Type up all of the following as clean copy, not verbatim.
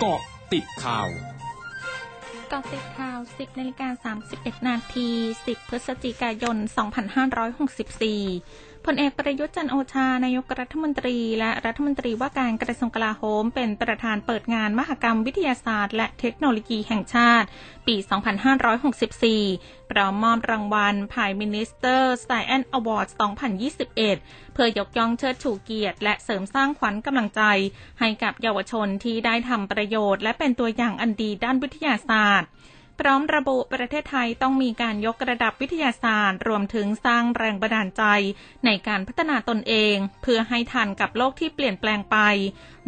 เกาะติดข่าวเกาะติดข่าว 10:31 นาที 10 พฤศจิกายน 2564พลเอกประยุทธ์จันทร์โอชานายกรัฐมนตรีและรัฐมนตรีว่าการกระทรวงกลาโหมเป็นประธานเปิดงานมหกรรมวิทยาศาสตร์และเทคโนโลยีแห่งชาติปี 2564 พร้อมมอบรางวัล Prime Minister Science Awards 2021 เพื่อยกย่องเชิดชูเกียรติและเสริมสร้างขวัญกำลังใจให้กับเยาวชนที่ได้ทำประโยชน์และเป็นตัวอย่างอันดีด้านวิทยาศาสตร์พร้อมระบุประเทศไทยต้องมีการยกระดับวิทยาศาสตร์รวมถึงสร้างแรงบันดาลใจในการพัฒนาตนเองเพื่อให้ทันกับโลกที่เปลี่ยนแปลงไป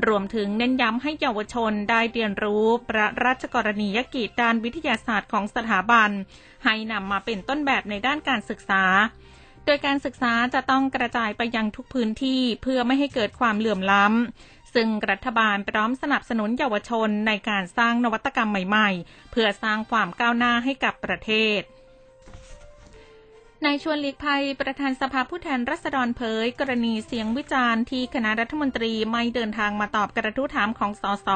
รวมถึงเน้นย้ำให้เยาวชนได้เรียนรู้พระราชกรณียกิจด้านวิทยาศาสตร์ของสถาบันให้นำมาเป็นต้นแบบในด้านการศึกษาโดยการศึกษาจะต้องกระจายไปยังทุกพื้นที่เพื่อไม่ให้เกิดความเหลื่อมล้ำซึ่งรัฐบาลพร้อมสนับสนุนเยาวชนในการสร้างนวัตกรรมใหม่ๆเพื่อสร้างความก้าวหน้าให้กับประเทศนายชวนหลีกภัยประธานสภาผู้แทนราษฎรเผยกรณีเสียงวิจารณ์ที่คณะรัฐมนตรีไม่เดินทางมาตอบกระทู้ถามของสส.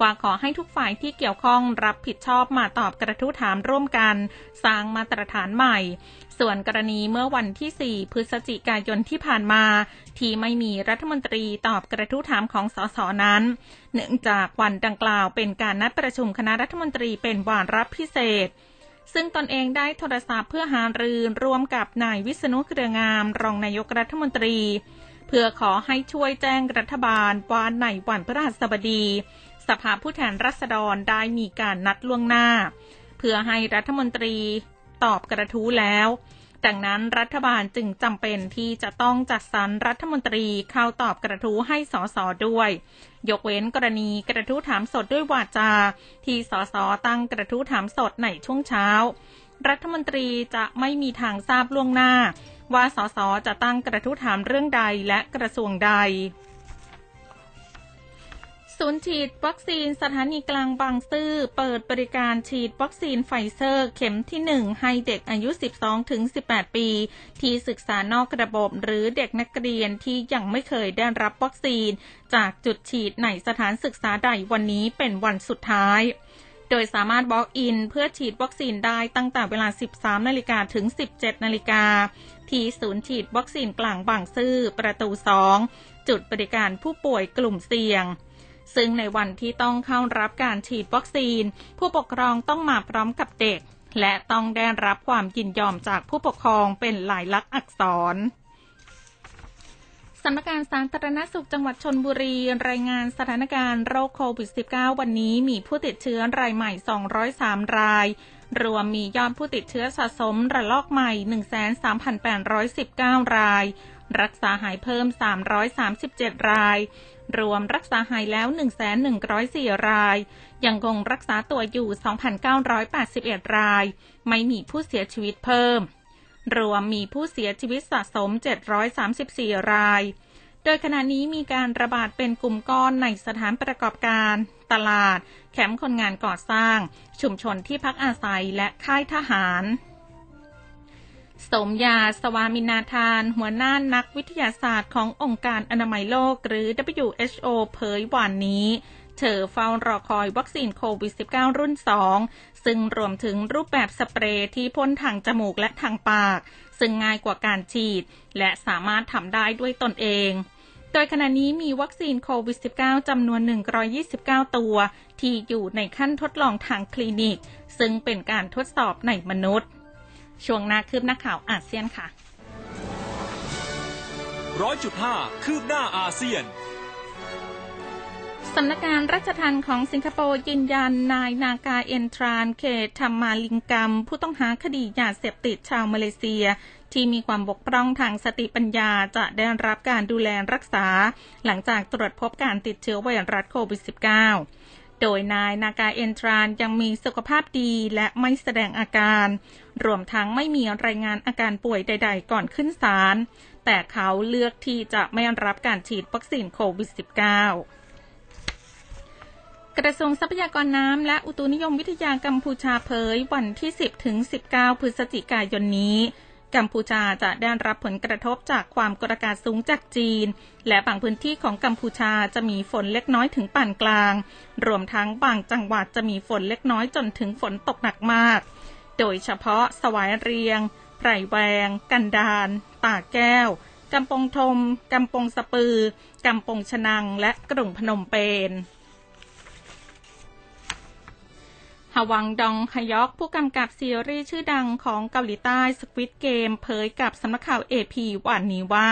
ว่าขอให้ทุกฝ่ายที่เกี่ยวข้องรับผิดชอบมาตอบกระทู้ถามร่วมกันสร้างมาตรฐานใหม่ส่วนกรณีเมื่อวันที่4พฤศจิกายนที่ผ่านมาที่ไม่มีรัฐมนตรีตอบกระทู้ถามของสส.นั้นเนื่องจากวันดังกล่าวเป็นการนัดประชุมคณะรัฐมนตรีเป็นวาระพิเศษซึ่งตนเองได้โทรศัพท์เพื่อหารือร่วมกับนายวิษณุเครืองามรองนายกรัฐมนตรีเพื่อขอให้ช่วยแจ้งรัฐบาลว่าในวันพฤหัสบดีสภาผู้แทนราษฎรได้มีการนัดล่วงหน้าเพื่อให้รัฐมนตรีตอบกระทู้แล้วดังนั้นรัฐบาลจึงจำเป็นที่จะต้องจัดสรรรัฐมนตรีเข้าตอบกระทู้ให้สส.ด้วยยกเว้นกรณีกระทู้ถามสดด้วยวาจาที่สส.ตั้งกระทู้ถามสดในช่วงเช้ารัฐมนตรีจะไม่มีทางทราบล่วงหน้าว่าสส.จะตั้งกระทู้ถามเรื่องใดและกระทรวงใดศูนย์ฉีดวัคซีนสถานีกลางบางซื่อเปิดบริการฉีดวัคซีนไฟเซอร์เข็มที่1ให้เด็กอายุ 12-18 ปีที่ศึกษานอกระบบหรือเด็กนักเรียนที่ยังไม่เคยได้รับวัคซีนจากจุดฉีดในสถานศึกษาใดวันนี้เป็นวันสุดท้ายโดยสามารถ walk in เพื่อฉีดวัคซีนได้ตั้งแต่เวลา 13:00 นถึง 17:00 นที่ศูนย์ฉีดวัคซีนกลางบางซื่อประตู2จุดบริการผู้ป่วยกลุ่มเสี่ยงซึ่งในวันที่ต้องเข้ารับการฉีดวัคซีนผู้ปกครองต้องมาพร้อมกับเด็กและต้องได้รับความยินยอมจากผู้ปกครองเป็นลายลักษณ์อักษรสำนักงานสาธารณสุขจังหวัดชลบุรีรายงานสถานการณ์โรคโควิด -19 วันนี้มีผู้ติดเชื้อรายใหม่203รายรวมมียอดผู้ติดเชื้อสะสมระลอกใหม่ 13,819 รายรักษาหายเพิ่ม337รายรวมรักษาหายแล้ว 1,104 รายยังคงรักษาตัวอยู่ 2,981 รายไม่มีผู้เสียชีวิตเพิ่มรวมมีผู้เสียชีวิตสะสม734รายโดยขณะนี้มีการระบาดเป็นกลุ่มก้อนในสถานประกอบการตลาดแคมป์คนงานก่อสร้างชุมชนที่พักอาศัยและค่ายทหารสมยาสวามินาทานหัวหน้านักวิทยาศาสตร์ขององค์การอนามัยโลกหรือ WHO เผยวันนี้เธอเฝ้ารอคอยวัคซีนโควิด -19 รุ่น 2ซึ่งรวมถึงรูปแบบสเปรย์ที่พ่นทางจมูกและทางปากซึ่งง่ายกว่าการฉีดและสามารถทำได้ด้วยตนเองโดยขณะนี้มีวัคซีนโควิด -19 จำนวน129ตัวที่อยู่ในขั้นทดลองทางคลินิกซึ่งเป็นการทดสอบในมนุษย์ช่วงหน้าคืบหน้าข่าวอาเซียนค่ะ 100.5 คืบหน้าอาเซียนสำนักงานราชทัณฑ์ของสิงคโปร์ยืนยันนายนากาเอนทรานเคธรรมาลิงกัมผู้ต้องหาคดียาเสพติดชาวมาเลเซียที่มีความบกพร่องทางสติปัญญาจะได้รับการดูแลรักษาหลังจากตรวจพบการติดเชื้อไวรัสโควิด -19โดยนายนากาเอนทรานยังมีสุขภาพดีและไม่แสดงอาการรวมทั้งไม่มีรายงานอาการป่วยใดๆก่อนขึ้นศาลแต่เขาเลือกที่จะไม่รับการฉีดวัคซีนโควิด -19 กระทรวงทรัพยากรน้ำและอุตุนิยมวิทยากัมพูชาเผยวันที่ 10-19 พฤศจิกายนนี้ กัมพูชาจะได้รับผลกระทบจากความกดอากาศสูงจากจีนและบางพื้นที่ของกัมพูชาจะมีฝนเล็กน้อยถึงปานกลางรวมทั้งบางจังหวัดจะมีฝนเล็กน้อยจนถึงฝนตกหนักมากโดยเฉพาะสวายเรียงไพรแวงกันดารป่าแก้วกำปงทมกำปงสะปือกำปงฉนังและกรุงพนมเปญฮวังดองฮยอกผู้กำกับซีรีส์ชื่อดังของเกาหลีใต้ Squid Game เผยกับสำนักข่าว AP วันนี้ว่า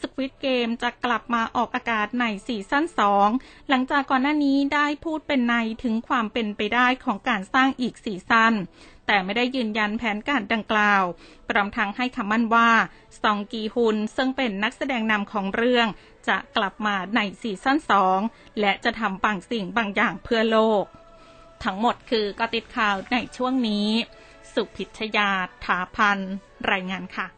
Squid Game จะกลับมาออกอากาศในซีซั่น 2หลังจากก่อนหน้านี้ได้พูดเป็นในถึงความเป็นไปได้ของการสร้างอีกซีซั่นแต่ไม่ได้ยืนยันแผนการดังกล่าวพร้อมทั้งให้คำมั่นว่าซองกีฮุนซึ่งเป็นนักแสดงนำของเรื่องจะกลับมาในซีซั่น 2และจะทำบางสิ่งบางอย่างเพื่อโลกทั้งหมดคือเกาะติดข่าวในช่วงนี้สุพิชญาถาพันรายงานค่ะ